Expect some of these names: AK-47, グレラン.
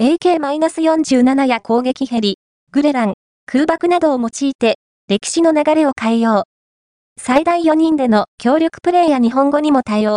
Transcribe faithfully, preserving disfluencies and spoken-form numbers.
エーケーよんじゅうなな や攻撃ヘリ、グレラン、空爆などを用いて、歴史の流れを変えよう。最大よにんでの協力プレイや日本語にも対応。